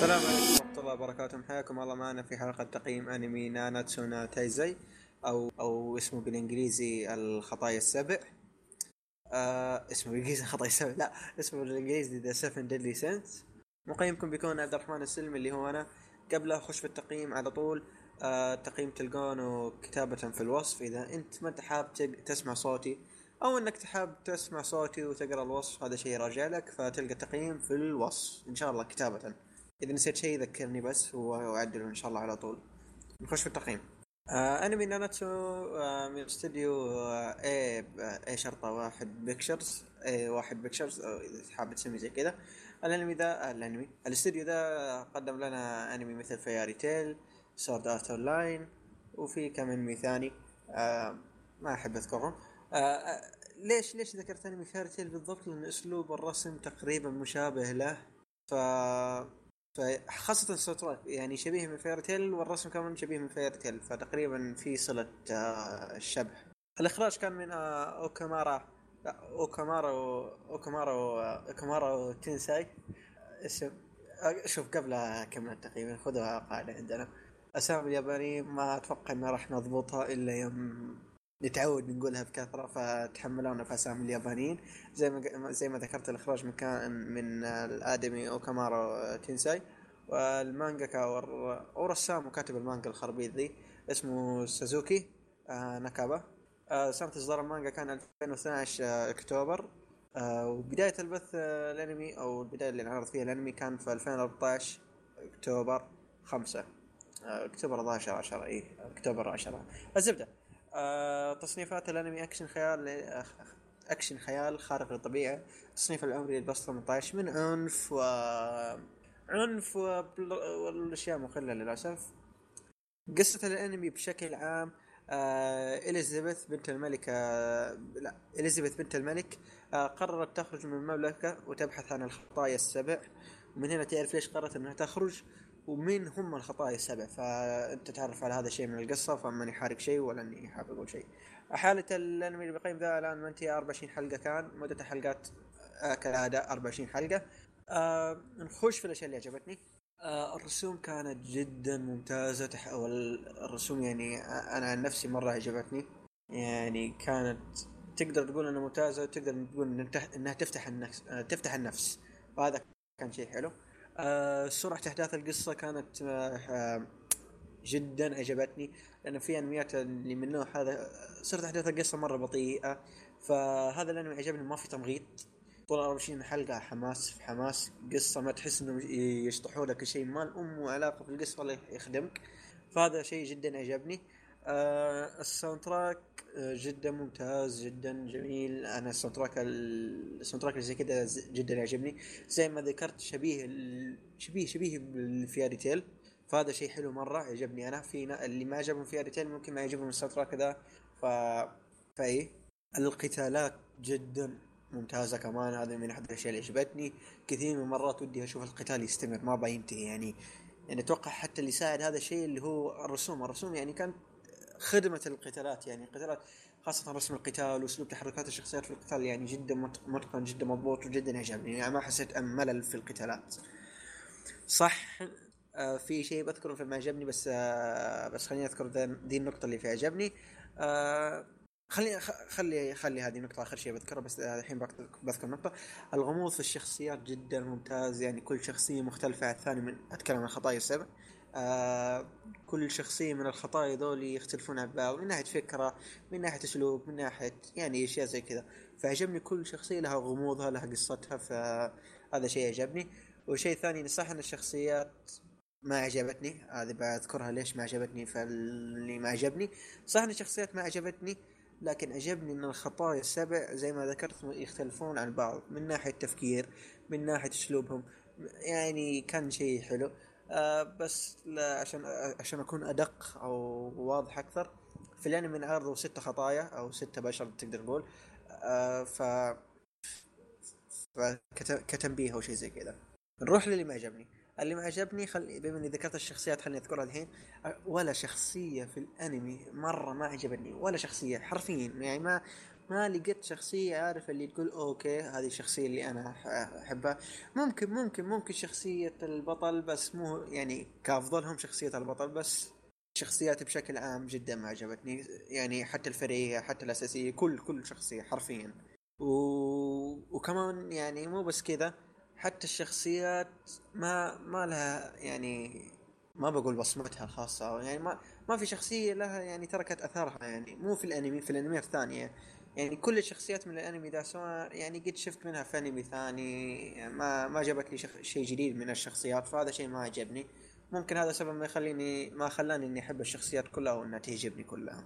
السلام عليكم ورحمة الله وبركاته، حياكم الله معنا في حلقة تقييم أنمي ناناتسو نو تايزاي أو اسمه بالإنجليزي الخطايا السبع. اسمه بالإنجليزي الخطايا السبع، لا اسمه بالإنجليزي The Seven Deadly Sins. مقيمكم بيكون عبد الرحمن السلمي اللي هو أنا. قبل أخش في التقييم على طول، التقييم تلقونه كتابة في الوصف. إذا أنت ما أنت حاب تسمع صوتي أو أنك تحب تسمع صوتي وتقرأ الوصف، هذا شيء راجع لك، فتلقى تقييم في الوصف إن شاء الله كتابة. إذا نسيت شيء ذكرني بس وأعدله إن شاء الله. على طول نخش في التقييم. أنمي ناناتسو من استديو A-1 Pictures، إذا حابب تسمي زي كده. الاستديو ده قدم لنا أنمي مثل Fairy Tail، Sword Art Online، وفي كم أنمي ثاني ما أحب أذكرهم. ليش ذكرت أنمي Fairy Tail بالضبط؟ لأن أسلوب الرسم تقريبا مشابه له، خاصة السطرات يعني شبيه من Fairy Tail، والرسم كمان شبيه من Fairy Tail، فتقريبا في صلة الشبه. الإخراج كان من أوكامارا تنساي. اسم شوف قبلها كمان تقريبا، خذوها قاعدة عندنا. أسامي الياباني ما أتوقع إن راح نضبطها إلا يوم نتعود نقولها بكثرة، فتحملونا في أسامي اليابانيين. زي ما ذكرت، الإخراج من الآدمي أوكامارا تنساي، والمانجاكا ورسام وكاتب المانجا الخربيط ذي اسمه سوزوكي ناكابا. سنة إصدار المانجا كان 2012 أكتوبر، وبداية البث الأنمي أو البداية اللي انعرض فيها الأنمي كان في 2014 أكتوبر 10. الزبدة تصنيفات الأنمي: أكشن خيال خارق للطبيعة. التصنيف العمري البسط 18، من عنف والأشياء مخلة للأسف. قصة الأنمي بشكل عام: إليزابيث بنت الملك قررت تخرج من المملكة وتبحث عن الخطايا السبع، ومن هنا تعرف ليش قررت أنها تخرج ومن هم الخطايا السبع. فأنت تعرف على هذا الشيء من القصة، فما يحارك شيء ولا أني حاب أقول شيء. حالة الأنمي اللي بقيم ذا الآن منتهي 24 حلقة، كان مدة حلقات كالعادة 24 حلقة. نخش في الأشياء اللي عجبتني. الرسوم كانت جدا ممتازة، والرسوم يعني أنا عن نفسي مرة عجبتني، يعني كانت تقدر تقول أنها ممتازة، وتقدر تقول أنها تفتح النفس، وهذا كان شيء حلو. سرعة أحداث القصة كانت جدا عجبتني، لأن في أنميات اللي من نوع هذا سرعة أحداث القصة مرة بطيئة، فهذا الأنمي عجبني. ما في تمغيط طول 24 حلقة، حماس قصة، ما تحس إنه يشطحوا لك شيء ما الأم علاقة في القصة ولا يخدمك، فهذا شيء جدا عجبني. الساوندتراك جدا ممتاز، جدا جميل. أنا الساوندتراك زي كده جدا عجبني. زي ما ذكرت شبيه بالفياري تيل، فهذا شيء حلو مرة عجبني. أنا في اللي ما عجبهم فياري تيل ممكن ما يعجبهم الساوندتراك ده، فاي القتالات جدا ممتازة كمان. هذا من أحد الأشياء اللي عجبتني. كثير من مرات ودي أشوف القتال يستمر ما بينتهي، يعني أتوقع حتى اللي يساعد هذا الشيء اللي هو الرسوم يعني كانت خدمة القتالات، يعني القتالات خاصة رسم القتال وأسلوب تحركات الشخصيات في القتال يعني جدا متقن، جدا مضبوط، وجدا عجبني. يعني ما حسيت ملل في القتالات. صح في شيء بذكره فيما عجبني، بس خليني أذكر دي النقطة اللي فيها عجبني. خلي هذه النقطة آخر شيء بذكرها، بس الحين بذكر نقطة. الغموض في الشخصيات جدا ممتاز، يعني كل شخصية مختلفة عن الثاني. أتكلم عن الخطايا السبع، كل شخصية من الخطايا ذولي يختلفون عن بعض من ناحية فكرة، من ناحية أسلوب، من ناحية يعني أشياء زي كذا. فعجبني كل شخصية لها غموضها، لها قصتها، فهذا شيء عجبني. وشيء ثاني، صح أن الشخصيات ما عجبتني، هذه بذكرها ليش ما عجبتني. فاللي ما عجبني، صح أن الشخصيات ما عجبتني، لكن عجبني أن الخطايا السبع زي ما ذكرت يختلفون عن بعض من ناحية تفكير، من ناحية أسلوبهم، يعني كان شيء حلو. بس عشان أكون أدق أو واضح أكثر، في الأنمي من عرضه 6 خطايا أو 6 بشر تقدر تقول، كتنبيه أو شيء زي كذا. نروح للي ما عجبني. اللي ما عجبني، بما اني ذكرت الشخصيات خليني اذكرها الحين. ولا شخصيه في الانمي مره ما عجبتني، ولا شخصيه حرفيا، يعني ما ما لقيت شخصية عارف اللي تقول أوكي هذه الشخصية اللي أنا أحبها. ممكن شخصية البطل بس مو يعني كأفضلهم شخصية البطل، بس شخصيات بشكل عام جدا ما عجبتني يعني، حتى الفرعية حتى الأساسية كل شخصية حرفيا. وكمان يعني مو بس كذا، حتى الشخصيات ما لها يعني، ما بقول بصمتها الخاصة يعني، ما في شخصية لها يعني تركت أثرها يعني، مو في الأنمي، في الأنميات الثانية يعني. كل الشخصيات من الأنمي ده سواء يعني قد شفت منها في أنمي ثاني يعني ما جابت لي شيء جديد من الشخصيات، فهذا شيء ما عجبني. ممكن هذا سبب ما خلاني إني أحب الشخصيات كلها وإنها تعجبني كلها.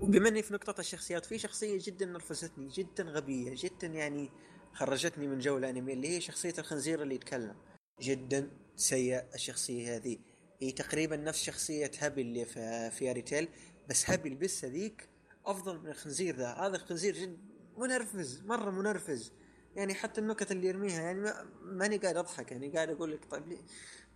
وبما إني في نقطة الشخصيات، في شخصية جدا نرفزتني، جدا غبية جدا يعني، خرجتني من جو الأنمي، اللي هي شخصية الخنزير اللي يتكلم. جدا سيئة الشخصية هذه، هي تقريبا نفس شخصية هابي اللي في فيري تيل، بس هابي البس هذيك أفضل من الخنزير ذا. هذا الخنزير جد منرفز، مرة منرفز يعني، حتى النكت اللي يرميها يعني ماني قاعد أضحك يعني، قاعد أقول لك طيب ليه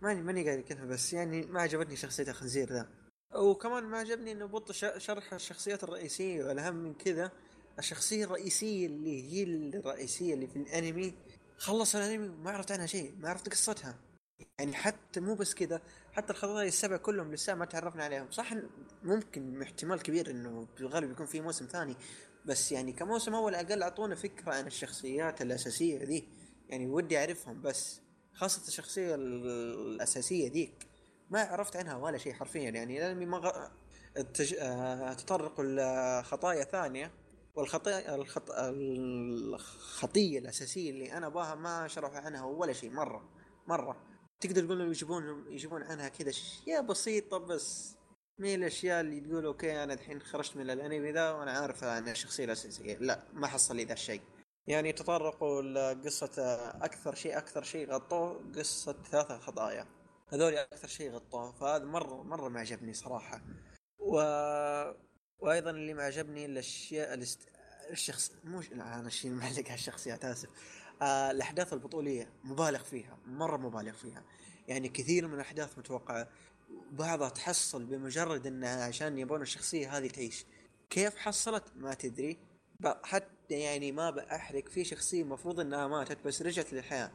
ماني قاعد أكلها، بس يعني ما عجبتني شخصية الخنزير ذا. وكمان ما عجبني إنه بطل شرح الشخصيات الرئيسية، والأهم من كذا الشخصية الرئيسية اللي هي الرئيسية اللي في الأنمي، خلص الأنمي ما عرفت عنها شيء، ما عرفت قصتها يعني. حتى مو بس كذا، حتى الخضراء السبع كلهم لسه ما تعرفنا عليهم. صح ممكن احتمال كبير انه بالغالب يكون في موسم ثاني، بس يعني كموسم اول اقل اعطونا فكره عن الشخصيات الاساسيه ذي يعني، ودي اعرفهم، بس خاصه الشخصيه الاساسيه ذيك ما عرفت عنها ولا شيء حرفيا يعني. لان ما تطرقوا لخطايا ثانيه، والخطايا الخطيه الاساسيه اللي انا باها ما شرحوا عنها ولا شيء مره. تقدر تقول يجيبون عنها كذا اشياء بسيطه، بس مين الاشياء اللي تقول اوكي انا الحين خرجت من الانمي ذا وانا عارف عن الشخصيه الاساسيه. لا، ما حصل لي ذا الشيء يعني. تطرقوا لقصه اكثر شيء غطوه قصه 3 خطايا، هذول اكثر شيء غطوه، فهذا مره ما عجبني صراحه. وايضا اللي ما عجبني الاشياء الشخص مش انا شيء معلق على الشخصيات، اسف. الأحداث البطولية مرة مبالغ فيها يعني، كثير من الأحداث متوقعة، بعضها تحصل بمجرد أنها عشان يبون الشخصية هذه تعيش. كيف حصلت ما تدري، حتى يعني ما بأحرق. في شخصية مفروض أنها ماتت بس رجعت للحياة،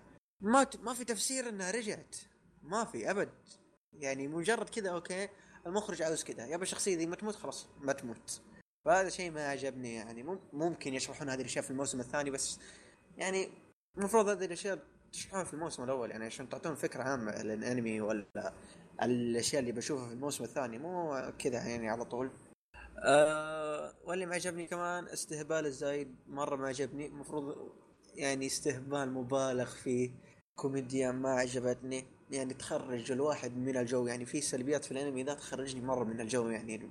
ما في تفسير أنها رجعت، ما في أبد يعني، مجرد كذا أوكي المخرج عاوز كذا، يبقى الشخصية ذي ما تموت، خلاص ما تموت. فهذا شيء ما عجبني يعني. ممكن يشرحون هذه الأشياء في الموسم الثاني، بس يعني المفروض هذه الأشياء تشرحها في الموسم الأول يعني، عشان تعطون فكرة عامة للأنمي ولا الأشياء اللي بشوفها في الموسم الثاني، مو كذا يعني على طول. واللي ما عجبني كمان استهبال الزايد، مرة ما عجبني، مفروض يعني استهبال مبالغ فيه. كوميديا ما عجبتني يعني، تخرج الواحد من الجو يعني. في سلبيات في الأنمي ذا تخرجني مرة من الجو يعني،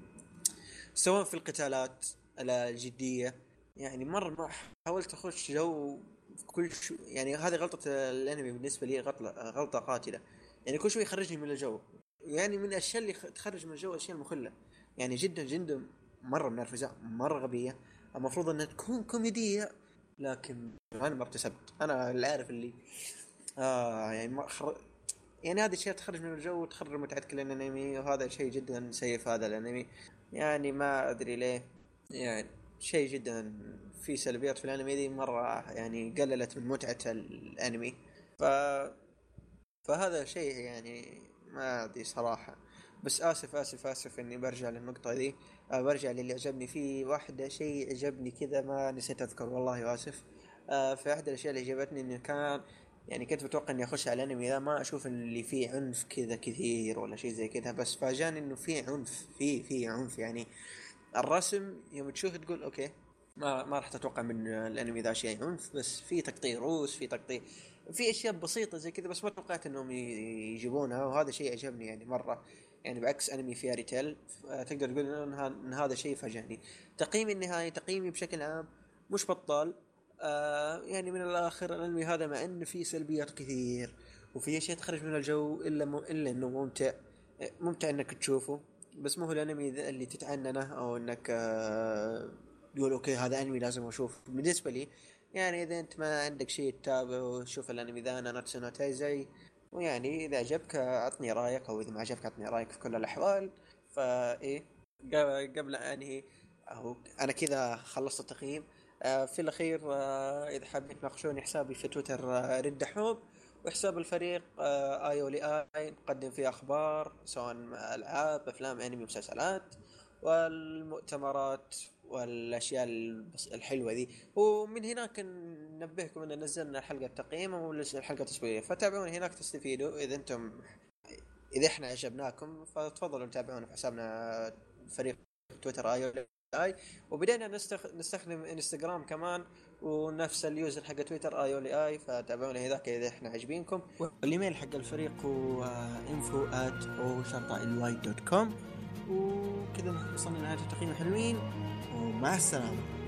سواء في القتالات الجدية يعني. مرة حاولت أخش جو كل شو يعني، هذه غلطة الأنمي بالنسبة لي، غلطة قاتلة يعني. كل شوي يخرجني من الجو يعني، من الأشياء اللي تخرج من الجو أشياء مخلة يعني، جدا جدا مرة منرفزة، مرة غبية. المفروض أنها تكون كوميدية، لكن أنا ما ابتسمت. أنا اللي عارف اللي يعني يعني هذه الأشياء تخرج من الجو وتخرج متعتك للأنمي، وهذا شيء جدا سيء في هذا الأنمي يعني. ما أدري ليه يعني، شيء جدا في سلبيات في الانمي دي مره يعني، قللت من متعه الانمي. فهذا شيء يعني ما ادري صراحه. بس اسف اني برجع للنقطه دي، برجع للي عجبني. في واحده شيء عجبني كذا ما نسيت اذكر والله، اسف. في احد الاشياء اللي عجبتني انه كان يعني، كنت متوقع اني اخش على الانمي ذا ما اشوف اللي فيه عنف كذا كثير ولا شيء زي كذا، بس فاجاني انه فيه عنف، فيه عنف يعني. الرسم يوم تشوف تقول اوكي ما راح تتوقع من الانمي ذا شيء عنف، بس في تقطيع روس، في تقطيع، في اشياء بسيطه زي كذا، بس ما توقعت انهم يجيبونها، وهذا شيء عجبني يعني مره يعني. بعكس انمي فيري تيل تقدر تقول ان هذا شيء فاجأني. تقييمي النهائي، تقييمي بشكل عام مش بطال يعني. من الاخر الانمي هذا مع انه فيه سلبيات كثير وفي اشياء تخرج من الجو، الا انه ممتع انك تشوفه، بس مو هو الانمي اللي تتعننه او انك تقول اوكي هذا انمي لازم اشوف. بالنسبه لي يعني، اذا انت ما عندك شيء تتابعه وشوف الانمي ذا ناناتسو نو تايزاي، ويعني اذا عجبك اعطني رايك، او اذا ما عجبك اعطني رايك في كل الاحوال. فايه قبل انهي انا كذا خلصت التقييم. في الأخير إذا حابين تناقشوني حسابي في تويتر ردحوب، وحساب الفريق آي أولي آي نقدم فيه أخبار سواء ألعاب أفلام أنمي ومسلسلات والمؤتمرات والأشياء الحلوة ذي. ومن هناك ننبهكم أن نزلنا حلقة تقييم والحلقة تسويقية، فتابعونا هناك تستفيدوا. إذا أنتم إذا إحنا عجبناكم فتفضلوا تابعونا في حسابنا فريق تويتر آي أولي آي. وبدأنا نستخدم إنستغرام كمان ونفس اليوزر حق تويتر آي أولي آي، فتابعونا هذاك إذا إحنا عجبينكم. والإيميل حق الفريق هو info@oshartaily.com. وكذا وصلنا لنهاية التقييم الحلوين، ومع السلامة.